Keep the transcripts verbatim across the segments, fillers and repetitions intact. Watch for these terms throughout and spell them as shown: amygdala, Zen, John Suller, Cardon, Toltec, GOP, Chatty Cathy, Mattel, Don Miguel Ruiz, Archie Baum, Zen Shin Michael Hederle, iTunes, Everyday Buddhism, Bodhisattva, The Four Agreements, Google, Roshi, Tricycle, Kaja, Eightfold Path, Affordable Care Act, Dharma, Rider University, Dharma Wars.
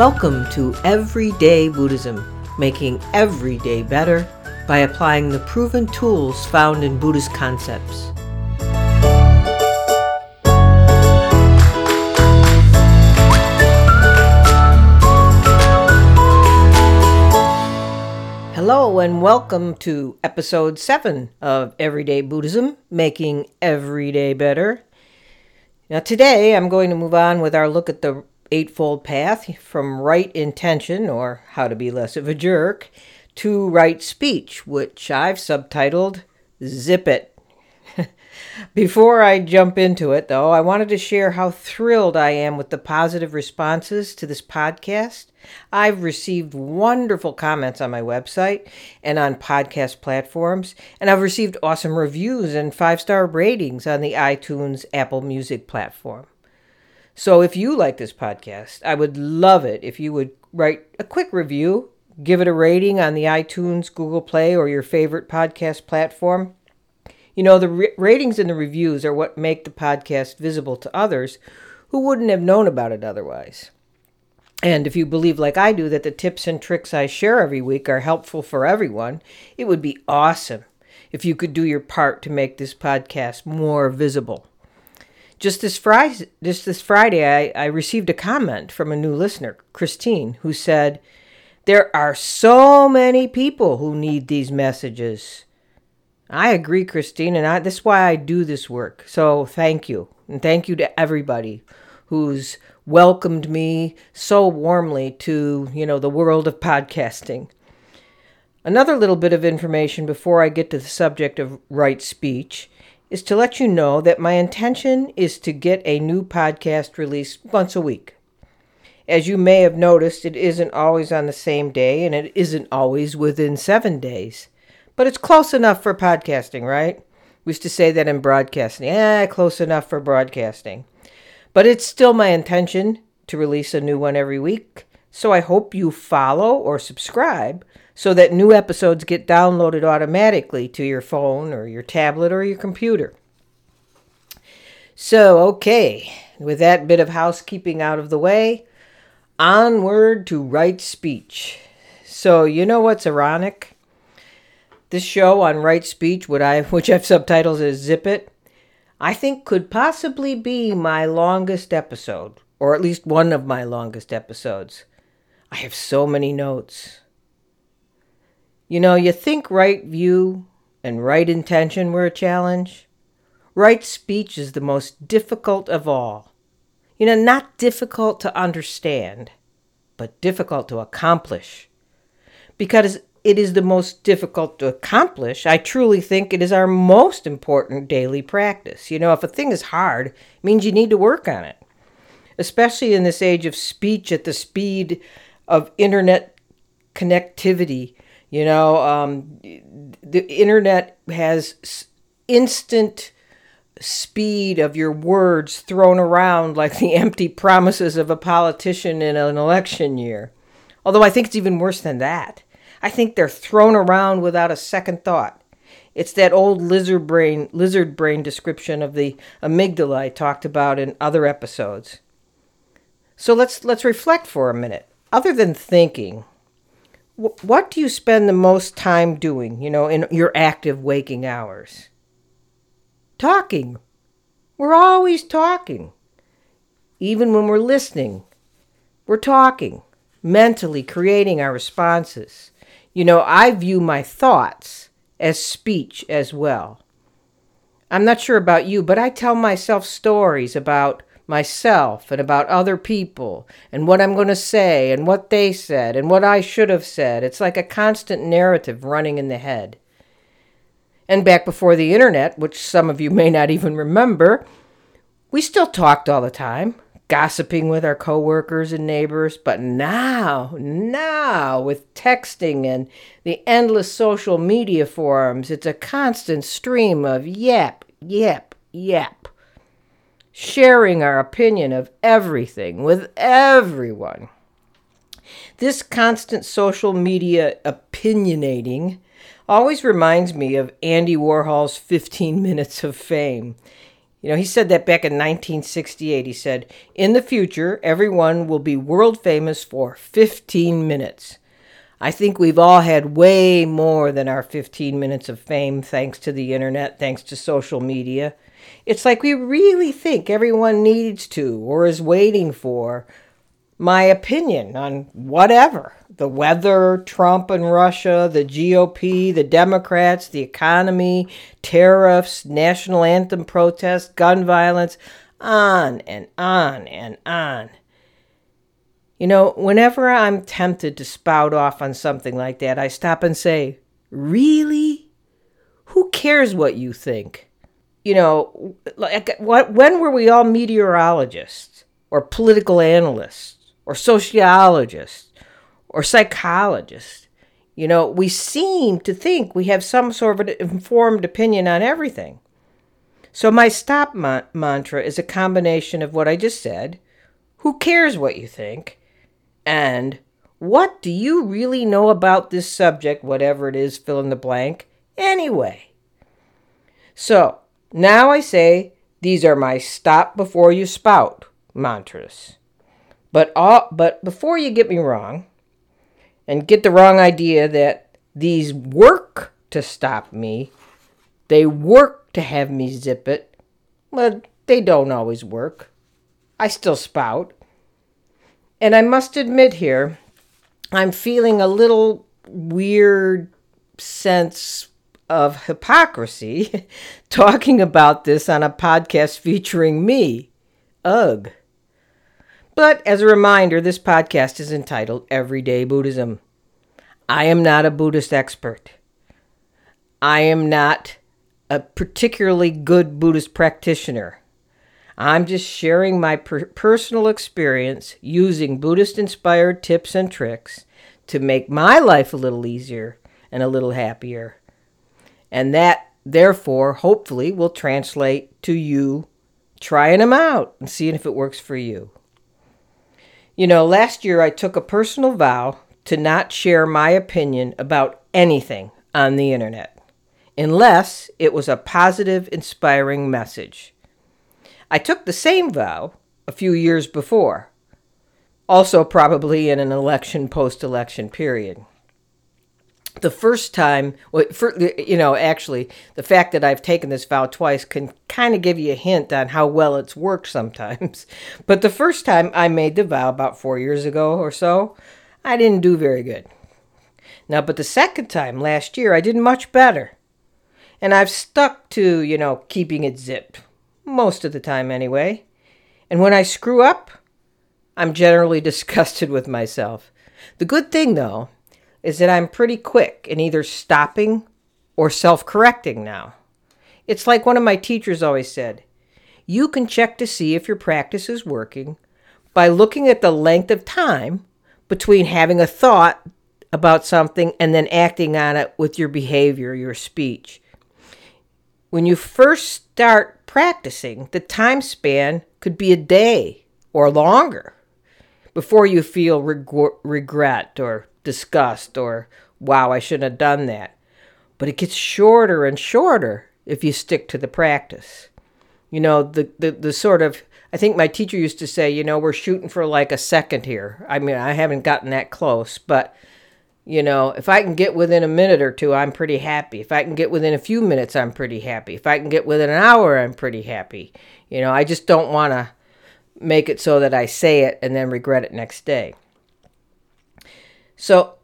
Welcome to Everyday Buddhism, making every day better by applying the proven tools found in Buddhist concepts. Hello and welcome to episode seven of Everyday Buddhism, making every day better. Now today I'm going to move on with our look at the Eightfold Path from right intention, or how to be less of a jerk, to right speech, which I've subtitled Zip It. Before I jump into it, though, I wanted to share how thrilled I am with the positive responses to this podcast. I've received wonderful comments on my website and on podcast platforms, and I've received awesome reviews and five-star ratings on the iTunes Apple Music platform. So if you like this podcast, I would love it if you would write a quick review, give it a rating on the iTunes, Google Play, or your favorite podcast platform. You know, the re- ratings and the reviews are what make the podcast visible to others who wouldn't have known about it otherwise. And if you believe, like I do, that the tips and tricks I share every week are helpful for everyone, it would be awesome if you could do your part to make this podcast more visible. Just this Friday, just this Friday I, I received a comment from a new listener, Christine, who said, "There are so many people who need these messages." I agree, Christine, and I, this is why I do this work. So thank you, and thank you to everybody who's welcomed me so warmly to, you know, the world of podcasting. Another little bit of information before I get to the subject of right speech is to let you know that my intention is to get a new podcast released once a week. As you may have noticed, it isn't always on the same day, and it isn't always within seven days. But it's close enough for podcasting, right? We used to say that in broadcasting. Eh, close enough for broadcasting. But it's still my intention to release a new one every week, so I hope you follow or subscribe so that new episodes get downloaded automatically to your phone or your tablet or your computer. So, okay, with that bit of housekeeping out of the way, onward to right speech. So, you know what's ironic? This show on right speech, what I, which I've subtitled as Zip It, I think could possibly be my longest episode, or at least one of my longest episodes. I have so many notes. You know, you think right view and right intention were a challenge. Right speech is the most difficult of all. You know, not difficult to understand, but difficult to accomplish. Because it is the most difficult to accomplish, I truly think it is our most important daily practice. You know, if a thing is hard, it means you need to work on it. Especially in this age of speech at the speed of internet connectivity. You know, um, the internet has instant speed of your words thrown around like the empty promises of a politician in an election year. Although I think it's even worse than that. I think they're thrown around without a second thought. It's that old lizard brain, lizard brain description of the amygdala I talked about in other episodes. So let's let's reflect for a minute. Other than thinking, what do you spend the most time doing, you know, in your active waking hours? Talking. We're always talking. Even when we're listening, we're talking, mentally creating our responses. You know, I view my thoughts as speech as well. I'm not sure about you, but I tell myself stories about myself and about other people and what I'm going to say and what they said and what I should have said. It's like a constant narrative running in the head. And back before the internet, which some of you may not even remember, we still talked all the time, gossiping with our coworkers and neighbors. But now, now with texting and the endless social media forums, it's a constant stream of yap, yap, yap. Sharing our opinion of everything with everyone. This constant social media opinionating always reminds me of Andy Warhol's fifteen minutes of fame. You know, he said that back in nineteen sixty-eight. He said, in the future, everyone will be world famous for fifteen minutes. I think we've all had way more than our fifteen minutes of fame, thanks to the internet, thanks to social media. It's like we really think everyone needs to or is waiting for my opinion on whatever. The weather, Trump and Russia, the G O P, the Democrats, the economy, tariffs, national anthem protests, gun violence, on and on and on. You know, whenever I'm tempted to spout off on something like that, I stop and say, really? Who cares what you think? You know, like, what, when were we all meteorologists or political analysts or sociologists? Or psychologists? You know, we seem to think we have some sort of informed opinion on everything. So my stop ma- mantra is a combination of what I just said, who cares what you think, and what do you really know about this subject, whatever it is, fill in the blank, anyway. So now I say these are my stop before you spout mantras. But all, but before you get me wrong, and get the wrong idea that these work to stop me. They work to have me zip it. Well, they don't always work. I still spout. And I must admit here, I'm feeling a little weird sense of hypocrisy talking about this on a podcast featuring me. Ugh. But as a reminder, this podcast is entitled Everyday Buddhism. I am not a Buddhist expert. I am not a particularly good Buddhist practitioner. I'm just sharing my per- personal experience using Buddhist-inspired tips and tricks to make my life a little easier and a little happier. And that, therefore, hopefully will translate to you trying them out and seeing if it works for you. You know, last year I took a personal vow to not share my opinion about anything on the internet, unless it was a positive, inspiring message. I took the same vow a few years before, also probably in an election, post-election period. The first time, you know, actually, the fact that I've taken this vow twice can kind of give you a hint on how well it's worked sometimes. But the first time I made the vow about four years ago or so, I didn't do very good. Now, but the second time last year, I did much better. And I've stuck to, you know, keeping it zipped. Most of the time anyway. And when I screw up, I'm generally disgusted with myself. The good thing, though, is that I'm pretty quick in either stopping or self-correcting now. It's like one of my teachers always said, you can check to see if your practice is working by looking at the length of time between having a thought about something and then acting on it with your behavior, your speech. When you first start practicing, the time span could be a day or longer before you feel reg- regret or disgust or, wow, I shouldn't have done that. But it gets shorter and shorter if you stick to the practice. You know, the, the, the sort of, I think my teacher used to say, you know, we're shooting for like a second here. I mean, I haven't gotten that close, but, you know, if I can get within a minute or two, I'm pretty happy. If I can get within a few minutes, I'm pretty happy. If I can get within an hour, I'm pretty happy. You know, I just don't want to make it so that I say it and then regret it next day. So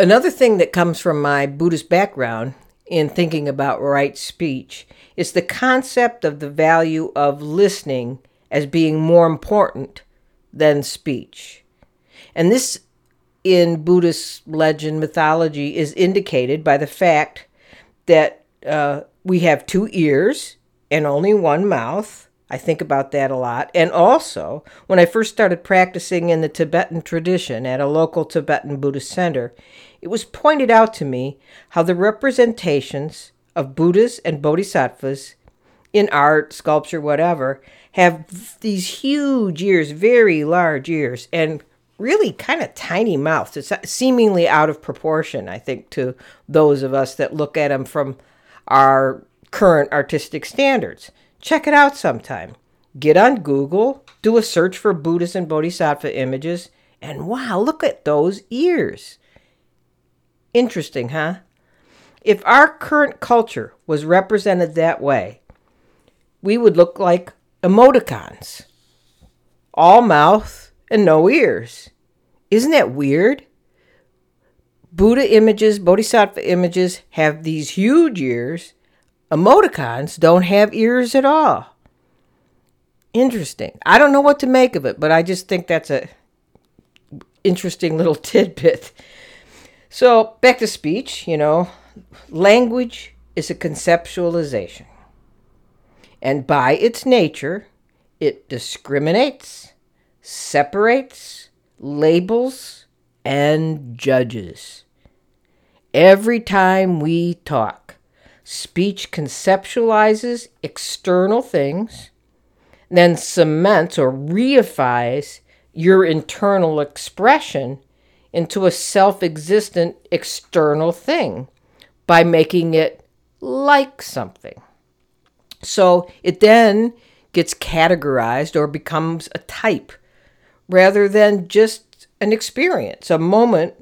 another thing that comes from my Buddhist background in thinking about right speech is the concept of the value of listening as being more important than speech. And this in Buddhist legend mythology is indicated by the fact that uh, we have two ears and only one mouth. I think about that a lot. And also, when I first started practicing in the Tibetan tradition at a local Tibetan Buddhist center, it was pointed out to me how the representations of Buddhas and Bodhisattvas in art, sculpture, whatever, have these huge ears, very large ears, and really kind of tiny mouths. It's seemingly out of proportion, I think, to those of us that look at them from our current artistic standards. Check it out sometime. Get on Google, do a search for Buddhist and Bodhisattva images, and wow, look at those ears. Interesting, huh? If our current culture was represented that way, we would look like emoticons. All mouth and no ears. Isn't that weird? Buddha images, Bodhisattva images have these huge ears. Emoticons don't have ears at all. Interesting. I don't know what to make of it, but I just think that's a interesting little tidbit. So back to speech, you know, language is a conceptualization. And by its nature, it discriminates, separates, labels, and judges. Every time we talk, speech conceptualizes external things, then cements or reifies your internal expression into a self-existent external thing by making it like something. So it then gets categorized or becomes a type rather than just an experience, a moment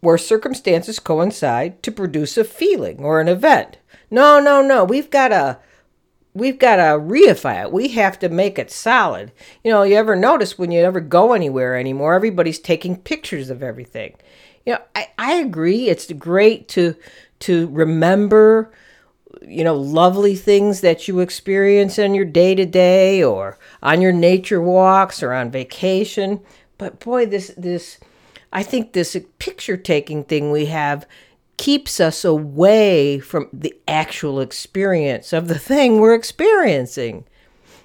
where circumstances coincide to produce a feeling or an event. No, no, no, we've got a We've got to reify it. We have to make it solid. You know, you ever notice when you never go anywhere anymore, everybody's taking pictures of everything. You know, I, I agree. It's great to to remember, you know, lovely things that you experience in your day-to-day or on your nature walks or on vacation. But boy, this this I think this picture-taking thing we have keeps us away from the actual experience of the thing we're experiencing.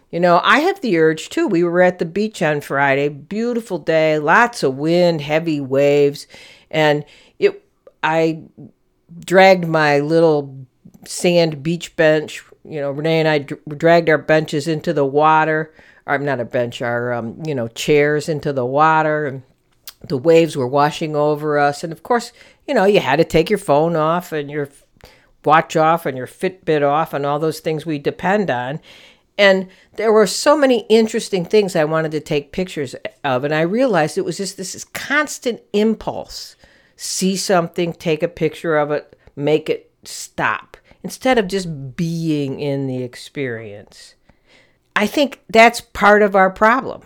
You know, I have the urge too. We were at the beach on Friday, beautiful day, lots of wind, heavy waves, and it. I dragged my little sand beach bench. You know, Renee and I d- dragged our benches into the water. Or not a bench, our um, you know, chairs into the water, and the waves were washing over us, and of course, you know, you had to take your phone off and your watch off and your Fitbit off and all those things we depend on. And there were so many interesting things I wanted to take pictures of. And I realized it was just this constant impulse. See something, take a picture of it, make it stop, instead of just being in the experience. I think that's part of our problem.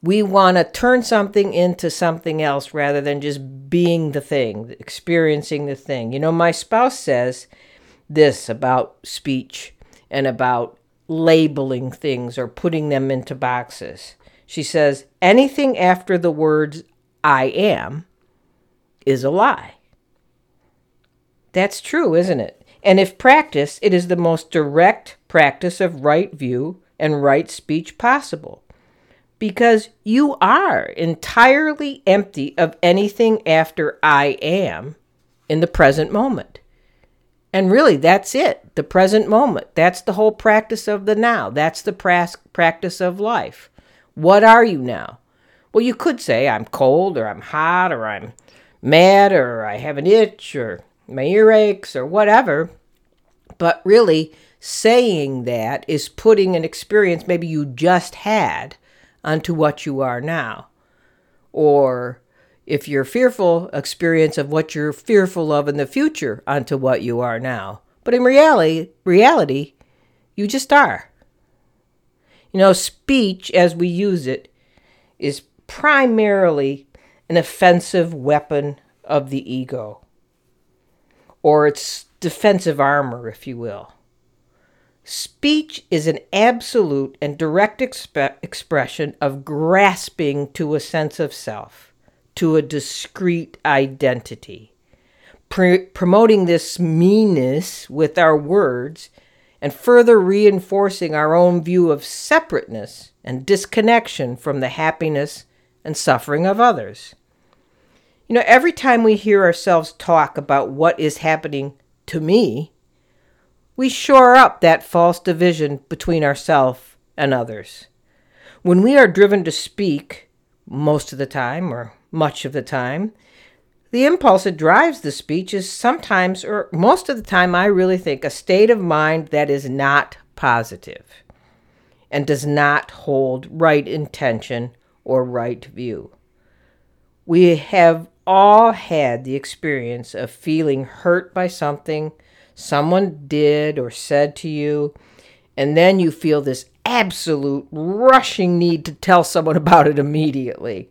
We want to turn something into something else rather than just being the thing, experiencing the thing. You know, my spouse says this about speech and about labeling things or putting them into boxes. She says, anything after the words I am is a lie. That's true, isn't it? And if practiced, it is the most direct practice of right view and right speech possible. Because you are entirely empty of anything after I am in the present moment. And really, that's it, the present moment. That's the whole practice of the now. That's the pra- practice of life. What are you now? Well, you could say I'm cold or I'm hot or I'm mad or I have an itch or my ear aches or whatever. But really, saying that is putting an experience maybe you just had onto what you are now. Or if you're fearful, experience of what you're fearful of in the future onto what you are now. But in reality, reality, you just are. You know, speech as we use it is primarily an offensive weapon of the ego, or its defensive armor, if you will. Speech is an absolute and direct exp- expression of grasping to a sense of self, to a discrete identity. Pre- promoting this meanness with our words and further reinforcing our own view of separateness and disconnection from the happiness and suffering of others. You know, every time we hear ourselves talk about what is happening to me, we shore up that false division between ourselves and others. When we are driven to speak, most of the time or much of the time, the impulse that drives the speech is sometimes, or most of the time I really think, a state of mind that is not positive. and does not hold right intention or right view. We have all had the experience of feeling hurt by something someone did or said to you, and then you feel this absolute rushing need to tell someone about it immediately.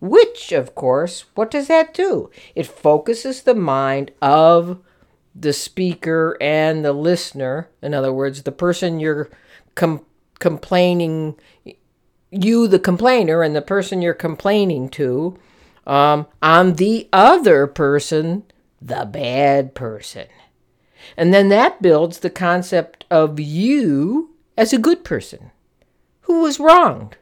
Which, of course, what does that do? It focuses the mind of the speaker and the listener. In other words, the person you're com- complaining, you the complainer and the person you're complaining to, um, on the other person, the bad person. And then that builds the concept of you as a good person who was wronged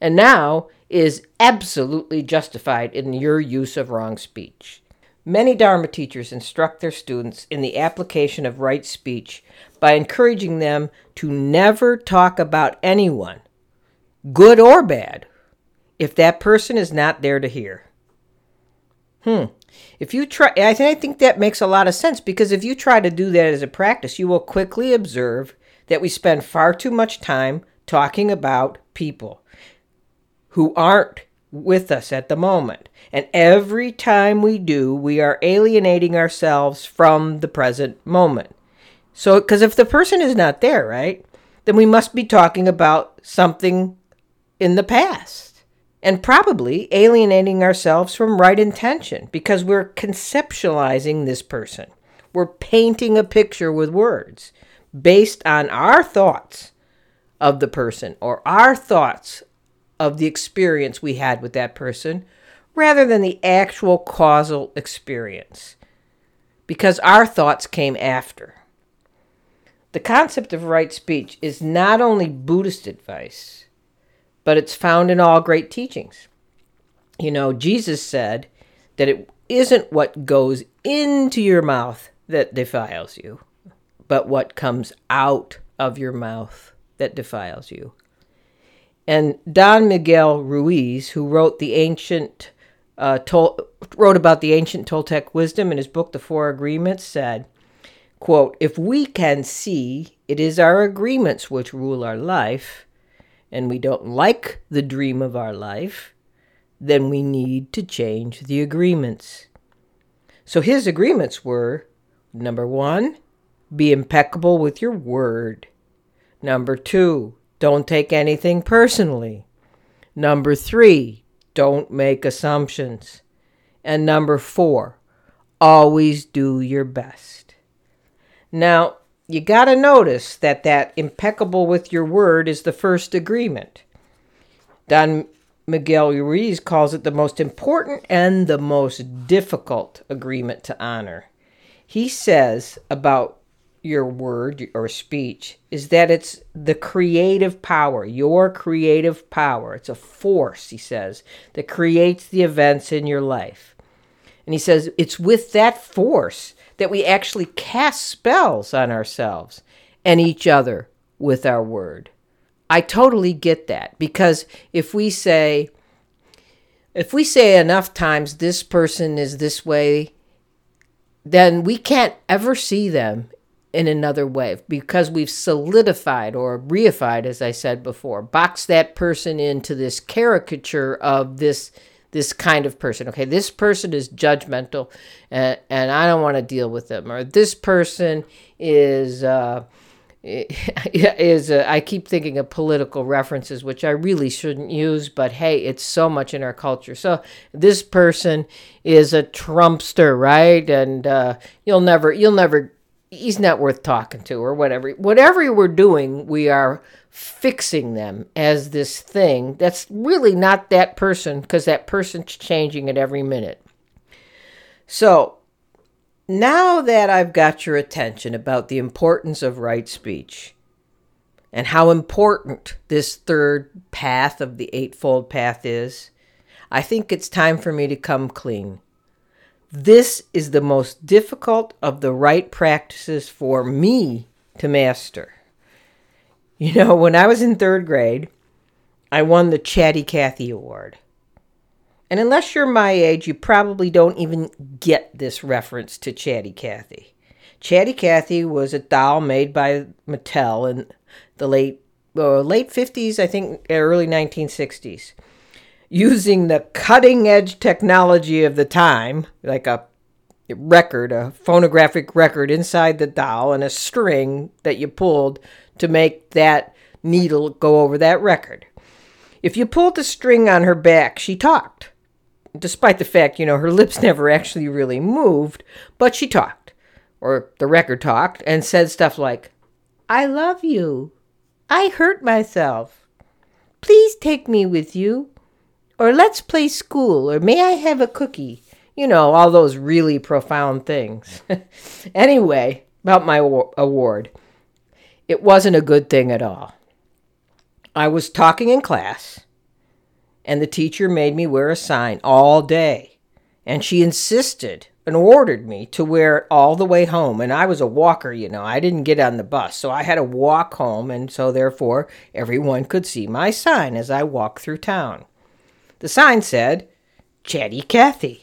and now is absolutely justified in your use of wrong speech. Many Dharma teachers instruct their students in the application of right speech by encouraging them to never talk about anyone, good or bad, if that person is not there to hear. Hmm. If you try, I, th- I think that makes a lot of sense, because if you try to do that as a practice, you will quickly observe that we spend far too much time talking about people who aren't with us at the moment. And every time we do, we are alienating ourselves from the present moment. So, because if the person is not there, right, then we must be talking about something in the past and probably alienating ourselves from right intention, because we're conceptualizing this person. We're painting a picture with words based on our thoughts of the person or our thoughts of the experience we had with that person, rather than the actual causal experience, because our thoughts came after. The concept of right speech is not only Buddhist advice, but it's found in all great teachings. You know, Jesus said that it isn't what goes into your mouth that defiles you, but what comes out of your mouth that defiles you. And Don Miguel Ruiz, who wrote the ancient, uh, Tol- wrote about the ancient Toltec wisdom in his book, The Four Agreements, said, quote, "If we can see it is our agreements which rule our life, and we don't like the dream of our life, then we need to change the agreements." So his agreements were, number one, be impeccable with your word. Number two, don't take anything personally. Number three, don't make assumptions. And number four, always do your best. Now, you got to notice that that impeccable with your word is the first agreement. Don Miguel Ruiz calls it the most important and the most difficult agreement to honor. He says about your word or speech is that it's the creative power, your creative power. It's a force, he says, that creates the events in your life. And he says it's with that force that we actually cast spells on ourselves and each other with our word. I totally get that, because if we say, if we say enough times this person is this way, then we can't ever see them in another way, because we've solidified or reified, as I said before, boxed that person into this caricature of this this kind of person. Okay, this person is judgmental, and, and I don't want to deal with them. Or this person is uh, is uh, I keep thinking of political references, which I really shouldn't use, but hey, it's so much in our culture. So this person is a Trumpster, right? And uh, you'll never you'll never. he's not worth talking to, or whatever. Whatever we're doing, we are fixing them as this thing that's really not that person, because that person's changing at every minute. So now that I've got your attention about the importance of right speech and how important this third path of the Eightfold Path is, I think it's time for me to come clean. This is the most difficult of the right practices for me to master. You know, when I was in third grade, I won the Chatty Cathy Award. And unless you're my age, you probably don't even get this reference to Chatty Cathy. Chatty Cathy was a doll made by Mattel in the late uh, late fifties, I think early nineteen sixties, using the cutting-edge technology of the time, like a record, a phonographic record inside the doll and a string that you pulled to make that needle go over that record. If you pulled the string on her back, she talked, despite the fact, you know, her lips never actually really moved, but she talked, or the record talked, and said stuff like, "I love you. I hurt myself. Please take me with you. Or let's play school. Or may I have a cookie?" You know, all those really profound things. Anyway, about my award. It wasn't a good thing at all. I was talking in class, and the teacher made me wear a sign all day. And she insisted and ordered me to wear it all the way home. And I was a walker, you know. I didn't get on the bus, so I had to walk home. And so, therefore, everyone could see my sign as I walked through town. The sign said, "Chatty Cathy."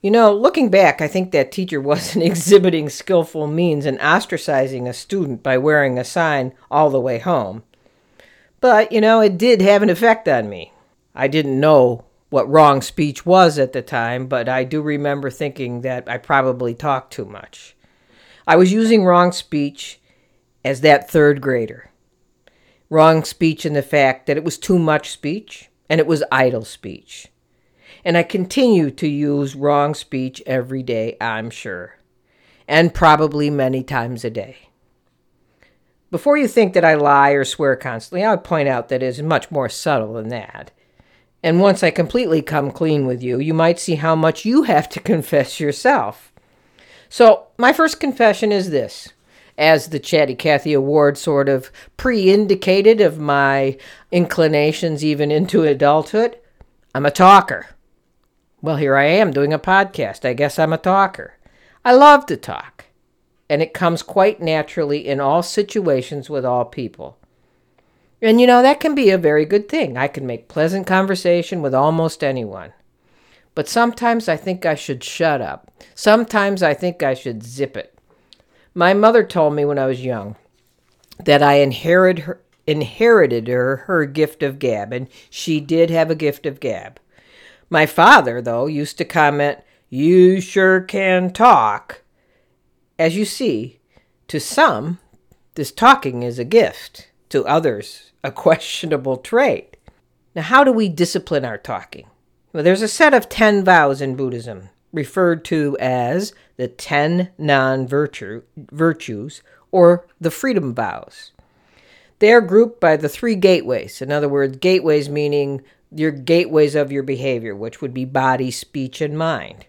You know, looking back, I think that teacher wasn't exhibiting skillful means in ostracizing a student by wearing a sign all the way home. But, you know, it did have an effect on me. I didn't know what wrong speech was at the time, but I do remember thinking that I probably talked too much. I was using wrong speech as that third grader. Wrong speech in the fact that it was too much speech and it was idle speech. And I continue to use wrong speech every day, I'm sure, and probably many times a day. Before you think that I lie or swear constantly, I would point out that it is much more subtle than that. And once I completely come clean with you, you might see how much you have to confess yourself. So my first confession is this. As the Chatty Cathy Award sort of pre-indicated of my inclinations even into adulthood, I'm a talker. Well, here I am doing a podcast. I guess I'm a talker. I love to talk, and it comes quite naturally in all situations with all people. And, you know, that can be a very good thing. I can make pleasant conversation with almost anyone. But sometimes I think I should shut up. Sometimes I think I should zip it. My mother told me when I was young that I inherited her, inherited her, her gift of gab, and she did have a gift of gab. My father, though, used to comment, "You sure can talk." As you see, to some, this talking is a gift. To others, a questionable trait. Now, how do we discipline our talking? Well, there's a set of ten vows in Buddhism, referred to as the ten non-virtue virtues, or the freedom vows. They are grouped by the three gateways. In other words, gateways meaning your gateways of your behavior, which would be body, speech, and mind.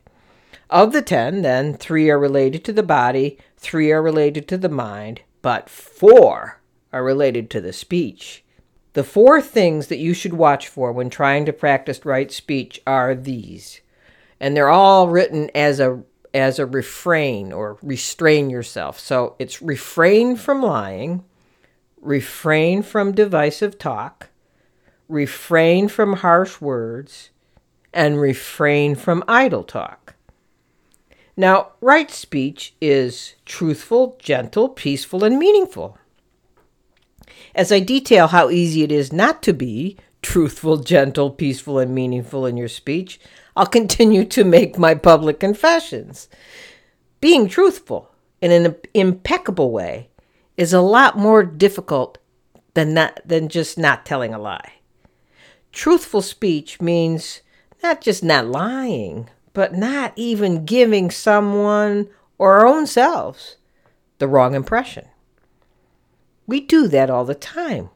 Of the ten, then, three are related to the body, three are related to the mind, but four are related to the speech. The four things that you should watch for when trying to practice right speech are these, and they're all written as a as a refrain or restrain yourself. So it's refrain from lying, refrain from divisive talk, refrain from harsh words, and refrain from idle talk. Now, right speech is truthful, gentle, peaceful, and meaningful. As I detail how easy it is not to be truthful, gentle, peaceful, and meaningful in your speech, I'll continue to make my public confessions. Being truthful in an impeccable way is a lot more difficult than not, than just not telling a lie. Truthful speech means not just not lying, but not even giving someone or our own selves the wrong impression. We do that all the time.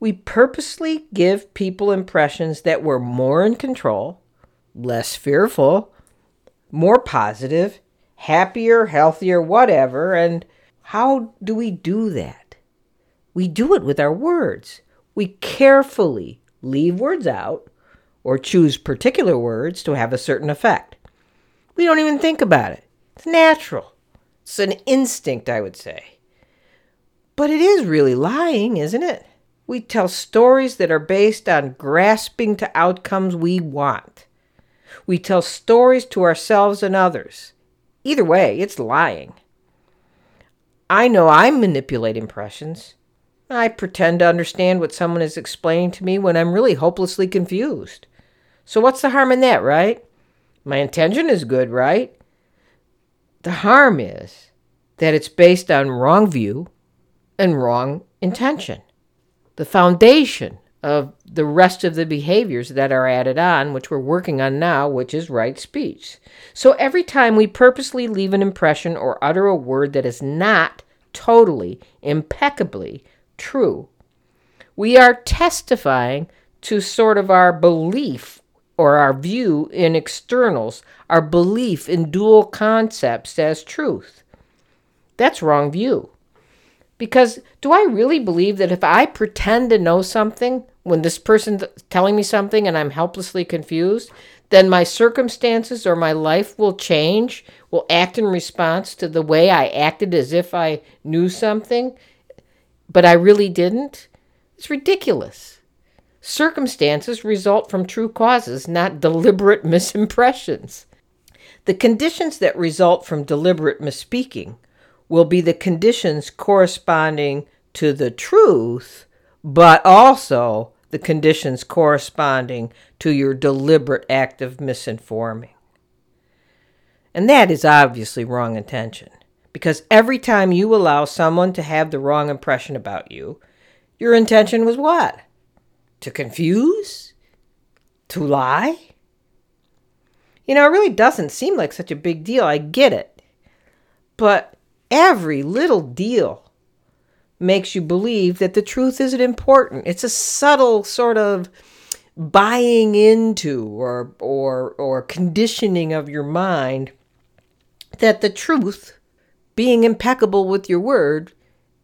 We purposely give people impressions that we're more in control, less fearful, more positive, happier, healthier, whatever. And how do we do that? We do it with our words. We carefully leave words out or choose particular words to have a certain effect. We don't even think about it. It's natural. It's an instinct, I would say. But it is really lying, isn't it? We tell stories that are based on grasping to outcomes we want. We tell stories to ourselves and others. Either way, it's lying. I know I manipulate impressions. I pretend to understand what someone is explaining to me when I'm really hopelessly confused. So what's the harm in that, right? My intention is good, right? The harm is that it's based on wrong view and wrong intention. The foundation of the rest of the behaviors that are added on, which we're working on now, which is right speech. So every time we purposely leave an impression or utter a word that is not totally, impeccably true, we are testifying to sort of our belief or our view in externals, our belief in dual concepts as truth. That's wrong view. Because do I really believe that if I pretend to know something, when this person's telling me something and I'm helplessly confused, then my circumstances or my life will change, will act in response to the way I acted as if I knew something, but I really didn't? It's ridiculous. Circumstances result from true causes, not deliberate misimpressions. The conditions that result from deliberate misspeaking will be the conditions corresponding to the truth, but also the conditions corresponding to your deliberate act of misinforming. And that is obviously wrong intention, because every time you allow someone to have the wrong impression about you, your intention was what? To confuse? To lie? You know, it really doesn't seem like such a big deal. I get it. But every little deal makes you believe that the truth isn't important. It's a subtle sort of buying into or or or conditioning of your mind that the truth, being impeccable with your word,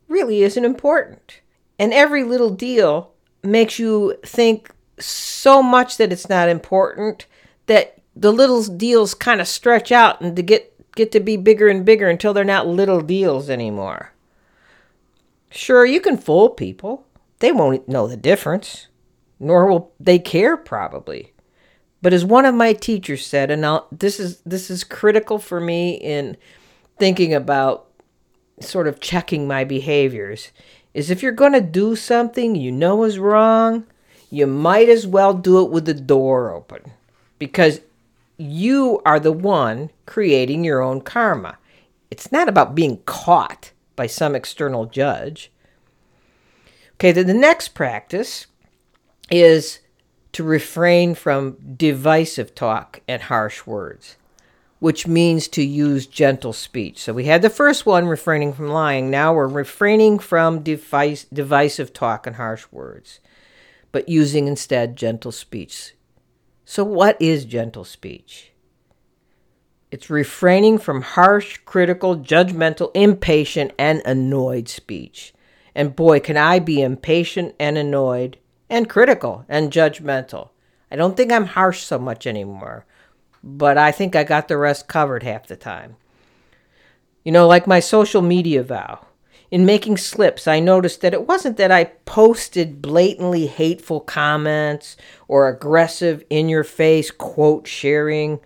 really isn't important. And every little deal makes you think so much that it's not important that the little deals kind of stretch out and to get get to be bigger and bigger until they're not little deals anymore. Sure, you can fool people. They won't know the difference, nor will they care probably. But as one of my teachers said, and I'll, this is this is critical for me in thinking about sort of checking my behaviors, is if you're going to do something you know is wrong, you might as well do it with the door open, because you are the one creating your own karma. It's not about being caught by some external judge. Okay, then the next practice is to refrain from divisive talk and harsh words, which means to use gentle speech. So we had the first one, refraining from lying. Now we're refraining from device, divisive talk and harsh words, but using instead gentle speech. So what is gentle speech? It's refraining from harsh, critical, judgmental, impatient, and annoyed speech. And boy, can I be impatient and annoyed and critical and judgmental. I don't think I'm harsh so much anymore, but I think I got the rest covered half the time. You know, like my social media vow. In making slips, I noticed that it wasn't that I posted blatantly hateful comments or aggressive, in-your-face quote sharing,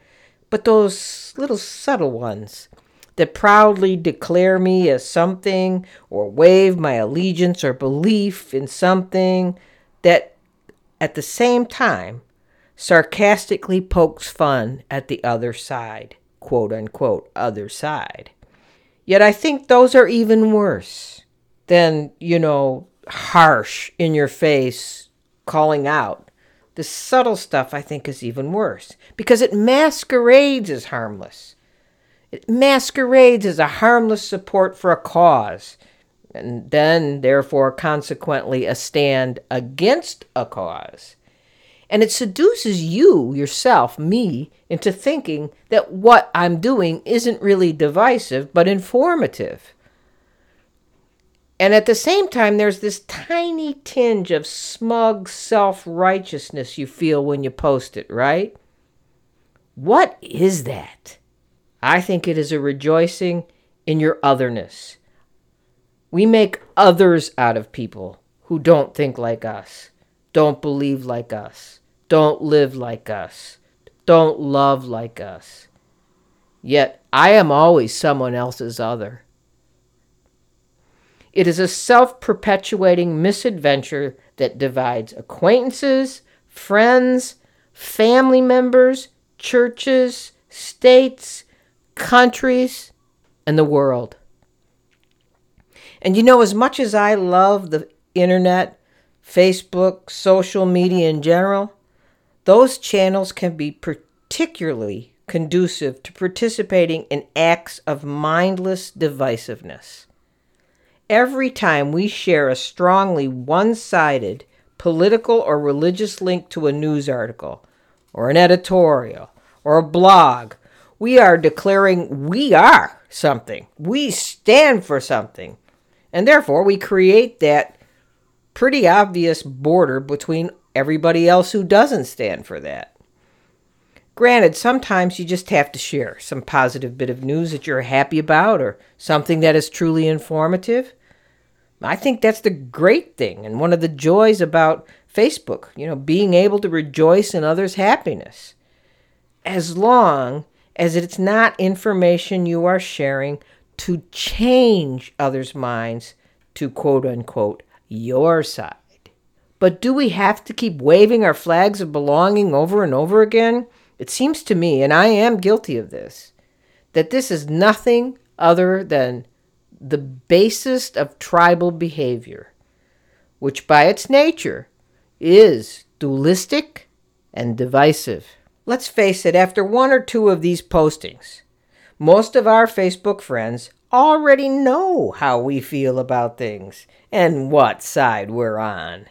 but those little subtle ones that proudly declare me as something or waive my allegiance or belief in something that, at the same time, sarcastically pokes fun at the other side, quote-unquote, other side. Yet I think those are even worse than, you know, harsh, in-your-face, calling out. The subtle stuff, I think, is even worse because it masquerades as harmless. It masquerades as a harmless support for a cause and then, therefore, consequently, a stand against a cause. And it seduces you, yourself, me, into thinking that what I'm doing isn't really divisive, but informative. And at the same time, there's this tiny tinge of smug self-righteousness you feel when you post it, right? What is that? I think it is a rejoicing in your otherness. We make others out of people who don't think like us, don't believe like us, don't live like us, don't love like us. Yet I am always someone else's other. It is a self-perpetuating misadventure that divides acquaintances, friends, family members, churches, states, countries, and the world. And you know, as much as I love the internet, Facebook, social media in general, those channels can be particularly conducive to participating in acts of mindless divisiveness. Every time we share a strongly one-sided political or religious link to a news article, or an editorial, or a blog, we are declaring we are something. We stand for something. And therefore, we create that pretty obvious border between everybody else who doesn't stand for that. Granted, sometimes you just have to share some positive bit of news that you're happy about or something that is truly informative. I think that's the great thing and one of the joys about Facebook, you know, being able to rejoice in others' happiness. As long as it's not information you are sharing to change others' minds to quote-unquote your side. But do we have to keep waving our flags of belonging over and over again? It seems to me, and I am guilty of this, that this is nothing other than the basis of tribal behavior, which by its nature is dualistic and divisive. Let's face it, after one or two of these postings, most of our Facebook friends already know how we feel about things and what side we're on.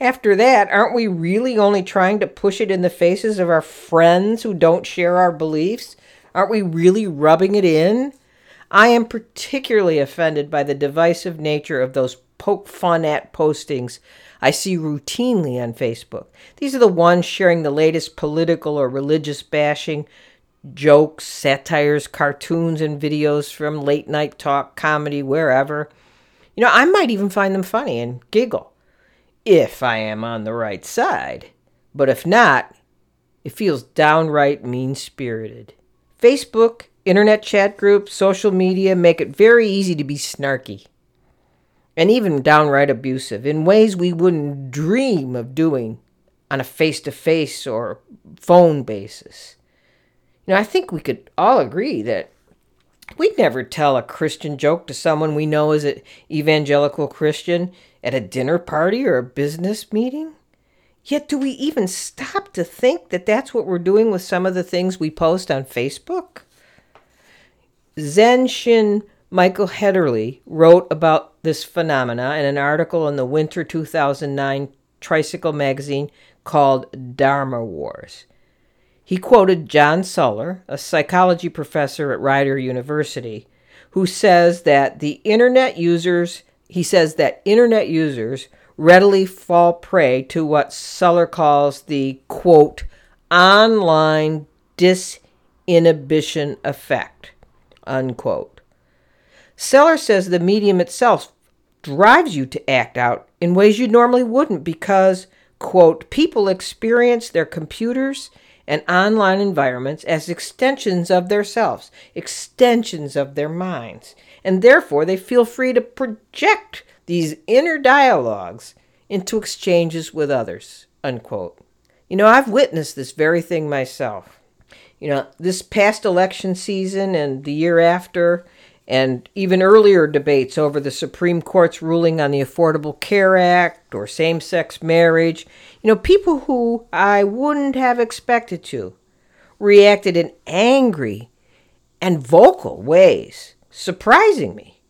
After that, aren't we really only trying to push it in the faces of our friends who don't share our beliefs? Aren't we really rubbing it in? I am particularly offended by the divisive nature of those poke fun at postings I see routinely on Facebook. These are the ones sharing the latest political or religious bashing, jokes, satires, cartoons, and videos from late night talk, comedy, wherever. You know, I might even find them funny and giggle, if I am on the right side. But if not, it feels downright mean-spirited. Facebook, internet chat groups, social media make it very easy to be snarky and even downright abusive in ways we wouldn't dream of doing on a face-to-face or phone basis. You know, I think we could all agree that we'd never tell a Christian joke to someone we know is an evangelical Christian at a dinner party or a business meeting. Yet do we even stop to think that that's what we're doing with some of the things we post on Facebook? Zen Shin Michael Hederle wrote about this phenomena in an article in the winter two thousand nine Tricycle magazine called Dharma Wars. He quoted John Suller, a psychology professor at Rider University, who says that the internet users, he says that internet users readily fall prey to what Suller calls the, quote, online disinhibition effect, unquote. Suller says the medium itself drives you to act out in ways you normally wouldn't because, quote, people experience their computers and online environments as extensions of themselves, extensions of their minds. And therefore, they feel free to project these inner dialogues into exchanges with others, unquote. You know, I've witnessed this very thing myself. You know, this past election season and the year after, and even earlier debates over the Supreme Court's ruling on the Affordable Care Act or same-sex marriage, you know, people who I wouldn't have expected to reacted in angry and vocal ways, surprising me.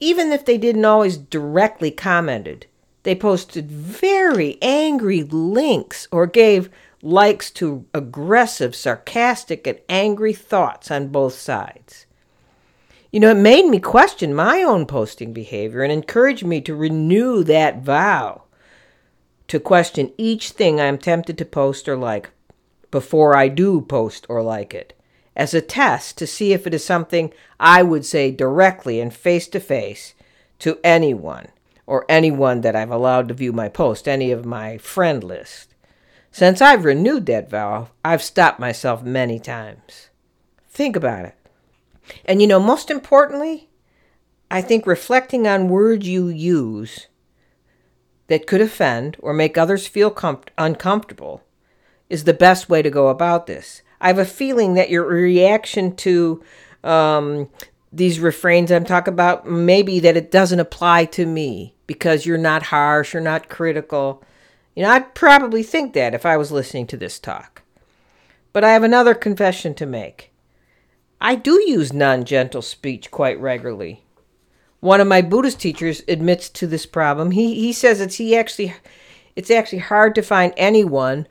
Even if they didn't always directly commented, they posted very angry links or gave likes to aggressive, sarcastic, and angry thoughts on both sides. You know, it made me question my own posting behavior and encouraged me to renew that vow to question each thing I'm tempted to post or like before I do post or like it, as a test to see if it is something I would say directly and face-to-face to anyone, or anyone that I've allowed to view my post, any of my friend list. Since I've renewed that vow, I've stopped myself many times. Think about it. And you know, most importantly, I think reflecting on words you use that could offend or make others feel com- uncomfortable is the best way to go about this. I have a feeling that your reaction to um, these refrains I'm talking about, maybe that it doesn't apply to me because you're not harsh, you're not critical. You know, I'd probably think that if I was listening to this talk. But I have another confession to make. I do use non-gentle speech quite regularly. One of my Buddhist teachers admits to this problem. He he says it's he actually it's actually hard to find anyone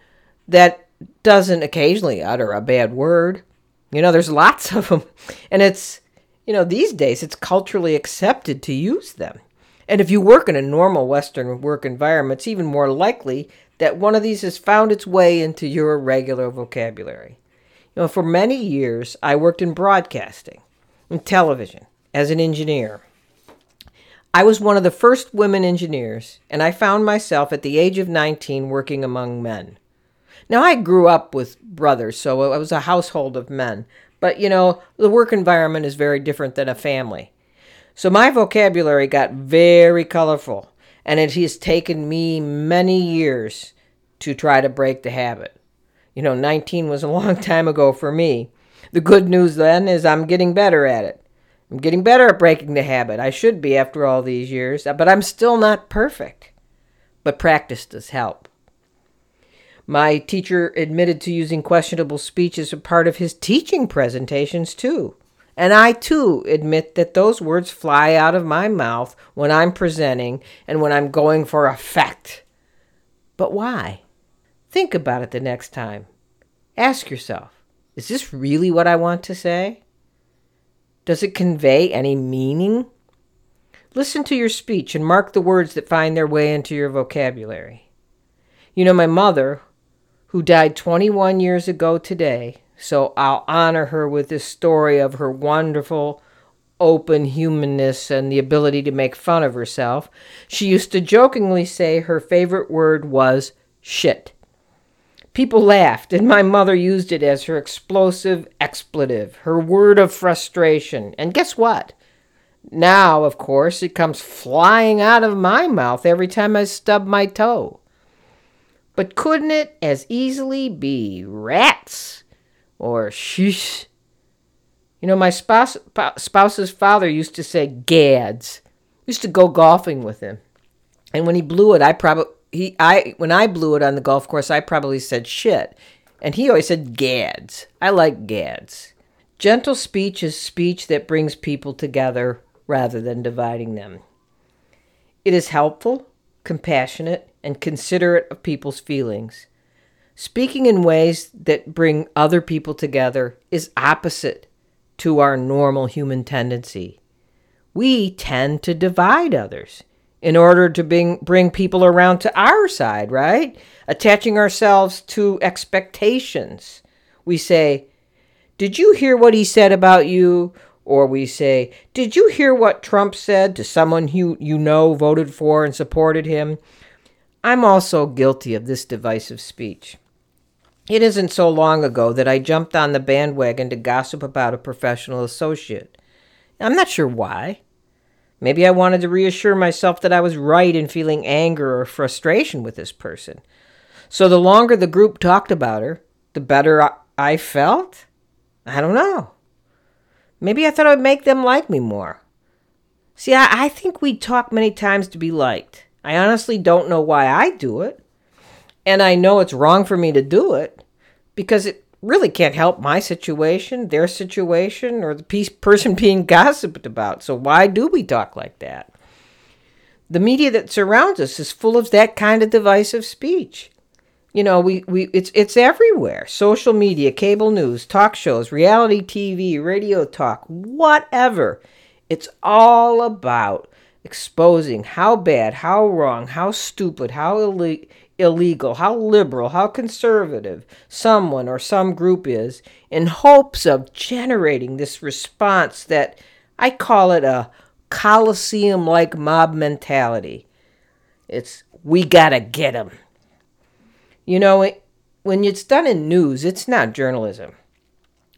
that doesn't occasionally utter a bad word. You know, there's lots of them. And it's, you know, these days it's culturally accepted to use them. And if you work in a normal Western work environment, it's even more likely that one of these has found its way into your regular vocabulary. You know, for many years, I worked in broadcasting, in television, as an engineer. I was one of the first women engineers, and I found myself at the age of nineteen working among men. Now, I grew up with brothers, so I was a household of men. But, you know, the work environment is very different than a family. So my vocabulary got very colorful, and it has taken me many years to try to break the habit. You know, nineteen was a long time ago for me. The good news then is I'm getting better at it. I'm getting better at breaking the habit. I should be after all these years, but I'm still not perfect. But practice does help. My teacher admitted to using questionable speech as a part of his teaching presentations, too. And I, too, admit that those words fly out of my mouth when I'm presenting and when I'm going for effect. But why? Think about it the next time. Ask yourself, is this really what I want to say? Does it convey any meaning? Listen to your speech and mark the words that find their way into your vocabulary. You know, my mother, who died twenty-one years ago today, so I'll honor her with this story of her wonderful, open humanness and the ability to make fun of herself. She used to jokingly say her favorite word was shit. People laughed, and my mother used it as her explosive expletive, her word of frustration. And guess what? Now, of course, it comes flying out of my mouth every time I stub my toe. But couldn't it as easily be rats or sheesh? You know, my spouse, spouse's father used to say gads. I used to go golfing with him. And when he blew it, I probably... He, I, when I blew it on the golf course, I probably said shit. And he always said gads. I like gads. Gentle speech is speech that brings people together rather than dividing them. It is helpful, compassionate, and considerate of people's feelings. Speaking in ways that bring other people together is opposite to our normal human tendency. We tend to divide others in order to bring, bring people around to our side, right? Attaching ourselves to expectations. We say, did you hear what he said about you? Or we say, did you hear what Trump said to someone who you know voted for and supported him? I'm also guilty of this divisive speech. It isn't so long ago that I jumped on the bandwagon to gossip about a professional associate. I'm not sure why. Maybe I wanted to reassure myself that I was right in feeling anger or frustration with this person. So the longer the group talked about her, the better I felt? I don't know. Maybe I thought it would make them like me more. See, I, I think we talk many times to be liked. I honestly don't know why I do it. And I know it's wrong for me to do it because it really can't help my situation, their situation, or the piece, person being gossiped about. So why do we talk like that? The media that surrounds us is full of that kind of divisive speech. You know, we, we it's it's everywhere. Social media, cable news, talk shows, reality T V, radio talk, whatever. It's all about exposing how bad, how wrong, how stupid, how illegal, illegal, how liberal, how conservative someone or some group is in hopes of generating this response that I call it a Coliseum-like mob mentality. It's, we gotta get them. You know, it, when it's done in news, it's not journalism,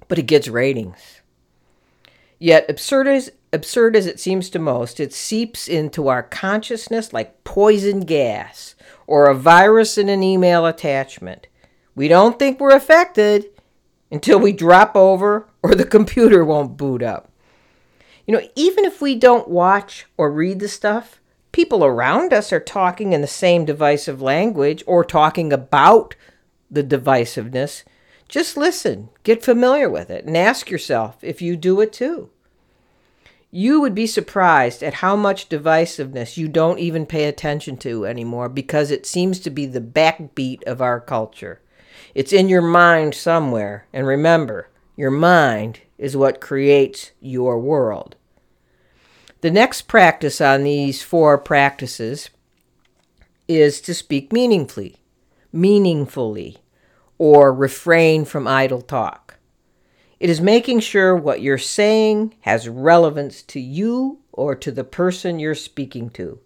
but it gets ratings. Yet absurdities, absurd as it seems to most, it seeps into our consciousness like poison gas or a virus in an email attachment. We don't think we're affected until we drop over or the computer won't boot up. You know, even if we don't watch or read the stuff, people around us are talking in the same divisive language or talking about the divisiveness. Just listen, get familiar with it, and ask yourself if you do it too. You would be surprised at how much divisiveness you don't even pay attention to anymore because it seems to be the backbeat of our culture. It's in your mind somewhere, and remember, your mind is what creates your world. The next practice on these four practices is to speak meaningfully, meaningfully, or refrain from idle talk. It is making sure what you're saying has relevance to you or to the person you're speaking to.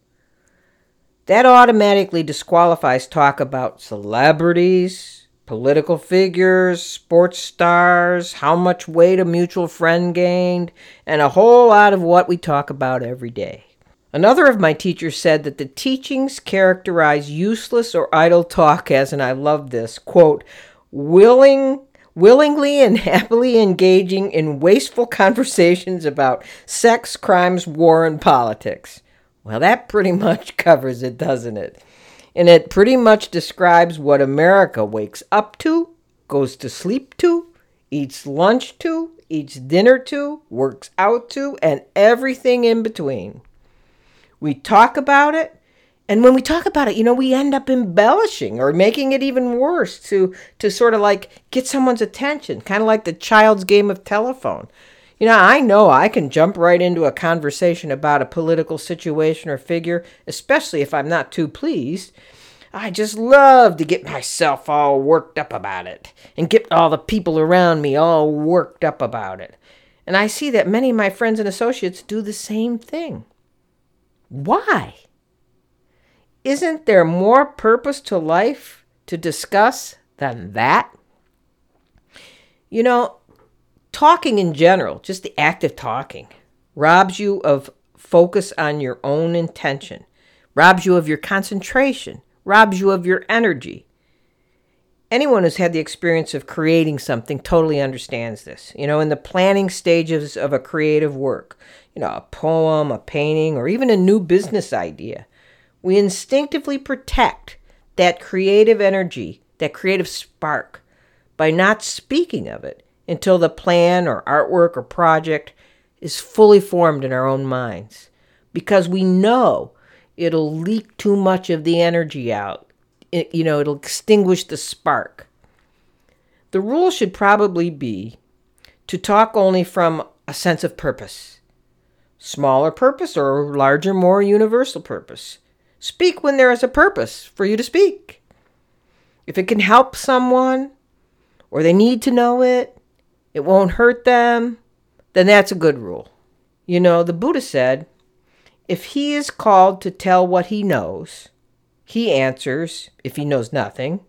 That automatically disqualifies talk about celebrities, political figures, sports stars, how much weight a mutual friend gained, and a whole lot of what we talk about every day. Another of my teachers said that the teachings characterize useless or idle talk as, and I love this, quote, willing, willingly and happily engaging in wasteful conversations about sex, crimes, war, and politics. Well, that pretty much covers it, doesn't it? And it pretty much describes what America wakes up to, goes to sleep to, eats lunch to, eats dinner to, works out to, and everything in between. We talk about it, and when we talk about it, you know, we end up embellishing or making it even worse to, to sort of like get someone's attention, kind of like the child's game of telephone. You know, I know I can jump right into a conversation about a political situation or figure, especially if I'm not too pleased. I just love to get myself all worked up about it and get all the people around me all worked up about it. And I see that many of my friends and associates do the same thing. Why? Isn't there more purpose to life to discuss than that? You know, talking in general, just the act of talking, robs you of focus on your own intention, robs you of your concentration, robs you of your energy. Anyone who's had the experience of creating something totally understands this. You know, in the planning stages of a creative work, you know, a poem, a painting, or even a new business idea, we instinctively protect that creative energy, that creative spark, by not speaking of it until the plan or artwork or project is fully formed in our own minds, because we know it'll leak too much of the energy out. It, you know, it'll extinguish the spark. The rule should probably be to talk only from a sense of purpose. Smaller purpose or larger, more universal purpose. Speak when there is a purpose for you to speak. If it can help someone or they need to know it, it won't hurt them, then that's a good rule. You know, the Buddha said, if he is called to tell what he knows, he answers, if he knows nothing,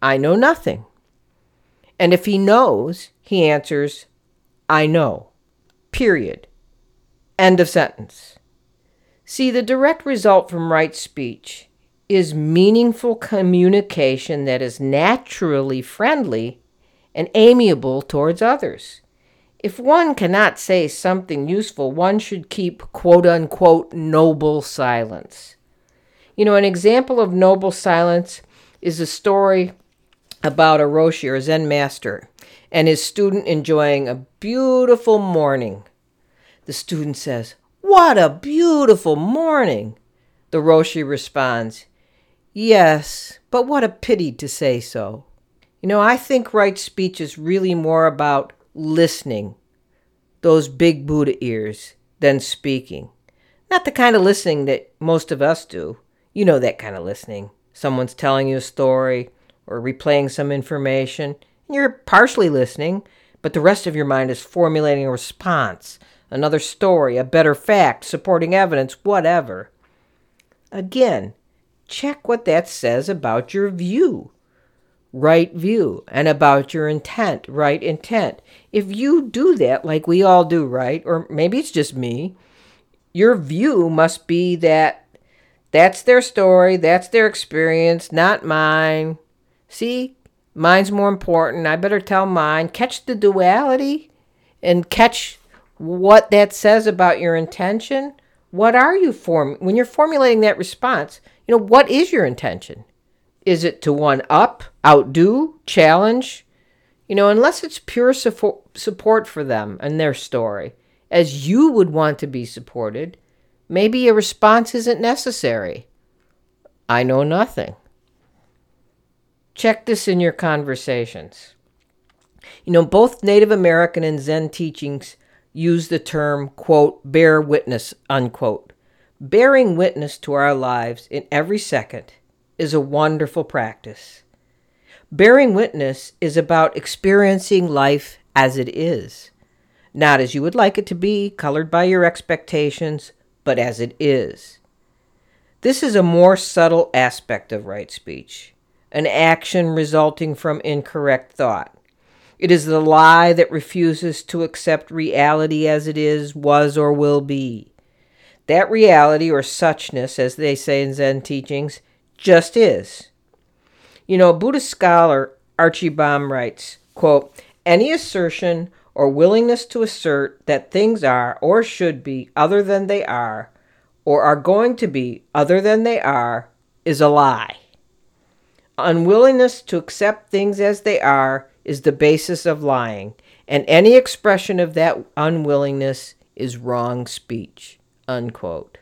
I know nothing. And if he knows, he answers, I know. Period. End of sentence. See, the direct result from right speech is meaningful communication that is naturally friendly and amiable towards others. If one cannot say something useful, one should keep quote-unquote noble silence. You know, an example of noble silence is a story about a Roshi or a Zen master and his student enjoying a beautiful morning. The student says, "What a beautiful morning!" The Roshi responds, "Yes, but what a pity to say so." You know, I think right speech is really more about listening, those big Buddha ears, than speaking. Not the kind of listening that most of us do. You know that kind of listening. Someone's telling you a story or replaying some information, and you're partially listening, but the rest of your mind is formulating a response, another story, a better fact, supporting evidence, whatever. Again, check what that says about your view. right view, and about your intent, right intent. If you do that, like we all do, right, or maybe it's just me, your view must be that that's their story, that's their experience, not mine. See, mine's more important. I better tell mine. Catch the duality and catch what that says about your intention. What are you form when you're formulating that response? You know, what is your intention? Is it to one up, outdo, challenge? You know, unless it's pure su- support for them and their story, as you would want to be supported, maybe a response isn't necessary. I know nothing. Check this in your conversations. You know, both Native American and Zen teachings use the term, quote, bear witness, unquote. Bearing witness to our lives in every second is a wonderful practice. Bearing witness is about experiencing life as it is, not as you would like it to be, colored by your expectations, but as it is. This is a more subtle aspect of right speech, an action resulting from incorrect thought. It is the lie that refuses to accept reality as it is, was, or will be. That reality, or suchness, as they say in Zen teachings, just is. You know, a Buddhist scholar, Archie Baum, writes, quote, any assertion or willingness to assert that things are or should be other than they are, or are going to be other than they are, is a lie. Unwillingness to accept things as they are is the basis of lying, and any expression of that unwillingness is wrong speech, unquote.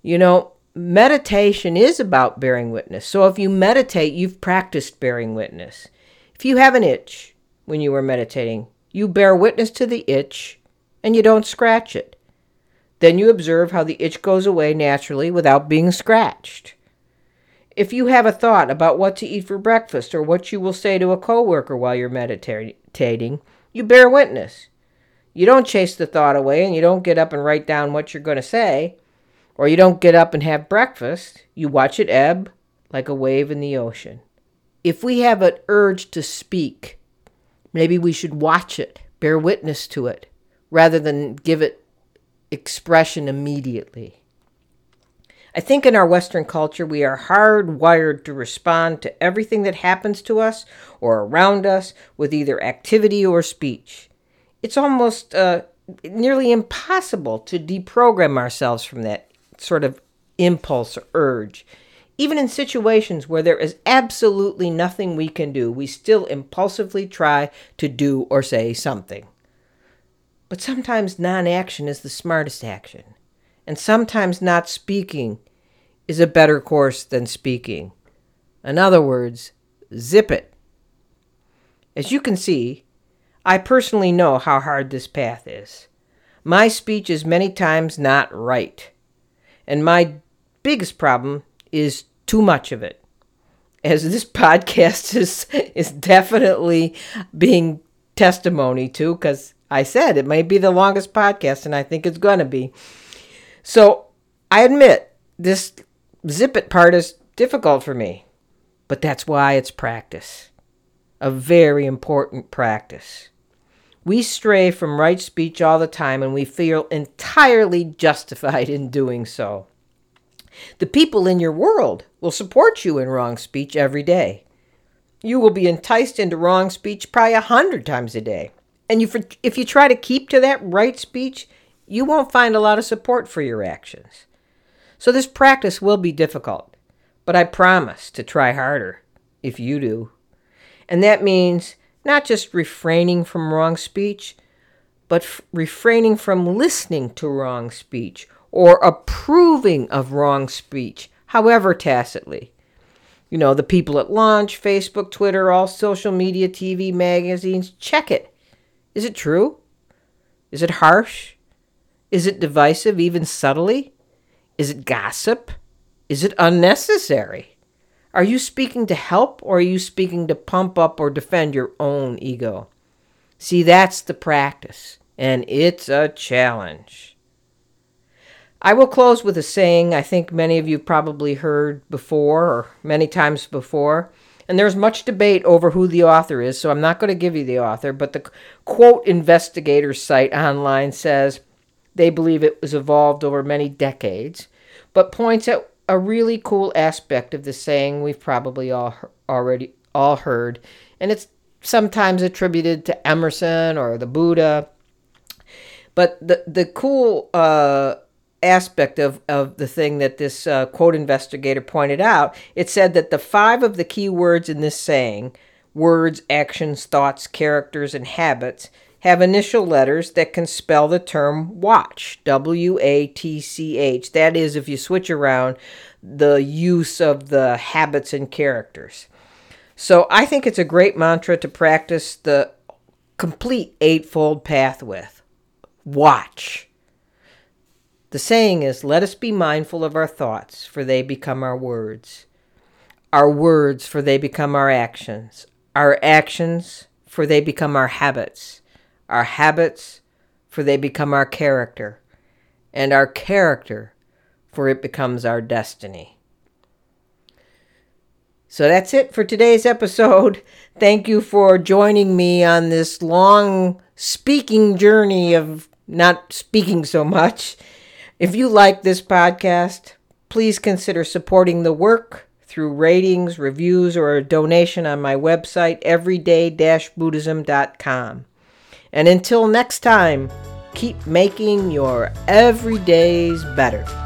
You know, meditation is about bearing witness. So if you meditate, you've practiced bearing witness. If you have an itch when you were meditating, you bear witness to the itch and you don't scratch it. Then you observe how the itch goes away naturally without being scratched. If you have a thought about what to eat for breakfast or what you will say to a coworker while you're meditating, you bear witness. You don't chase the thought away, and you don't get up and write down what you're going to say, or you don't get up and have breakfast. You watch it ebb like a wave in the ocean. If we have an urge to speak, maybe we should watch it, bear witness to it, rather than give it expression immediately. I think in our Western culture, we are hardwired to respond to everything that happens to us or around us with either activity or speech. It's almost uh, nearly impossible to deprogram ourselves from that sort of impulse or urge. Even in situations where there is absolutely nothing we can do, we still impulsively try to do or say something. But sometimes non-action is the smartest action. And sometimes not speaking is a better course than speaking. In other words, zip it. As you can see, I personally know how hard this path is. My speech is many times not right. And my biggest problem is too much of it. As this podcast is, is definitely being testimony to, because I said it may be the longest podcast, and I think it's going to be. So I admit this zip it part is difficult for me, but that's why it's practice, a very important practice. We stray from right speech all the time, and we feel entirely justified in doing so. The people in your world will support you in wrong speech every day. You will be enticed into wrong speech probably a hundred times a day. And you, if you try to keep to that right speech, you won't find a lot of support for your actions. So this practice will be difficult, but I promise to try harder if you do. And that means not just refraining from wrong speech, but f- refraining from listening to wrong speech or approving of wrong speech, however tacitly. You know, the people at lunch, Facebook, Twitter, all social media, T V, magazines, check it. Is it true? Is it harsh? Is it divisive, even subtly? Is it gossip? Is it unnecessary? Are you speaking to help, or are you speaking to pump up or defend your own ego? See, that's the practice, and it's a challenge. I will close with a saying I think many of you probably heard before, or many times before, And there's much debate over who the author is, so I'm not going to give you the author, but the quote investigators site online says they believe it was evolved over many decades, but points at a really cool aspect of the saying we've probably all already all heard, and it's sometimes attributed to Emerson or the Buddha. But the the cool uh, aspect of, of the thing that this uh, quote investigator pointed out, it said that the five of the key words in this saying, words, actions, thoughts, characters, and habits, have initial letters that can spell the term watch, W A T C H. That is, if you switch around the use of the habits and characters. So I think it's a great mantra to practice the complete Eightfold Path with. Watch. The saying is, let us be mindful of our thoughts, for they become our words. Our words, for they become our actions. Our actions, for they become our habits. Our habits, for they become our character. And our character, for it becomes our destiny. So that's it for today's episode. Thank you for joining me on this long speaking journey of not speaking so much. If you like this podcast, please consider supporting the work through ratings, reviews, or a donation on my website, everyday dash buddhism dot com. And until next time, keep making your everydays better.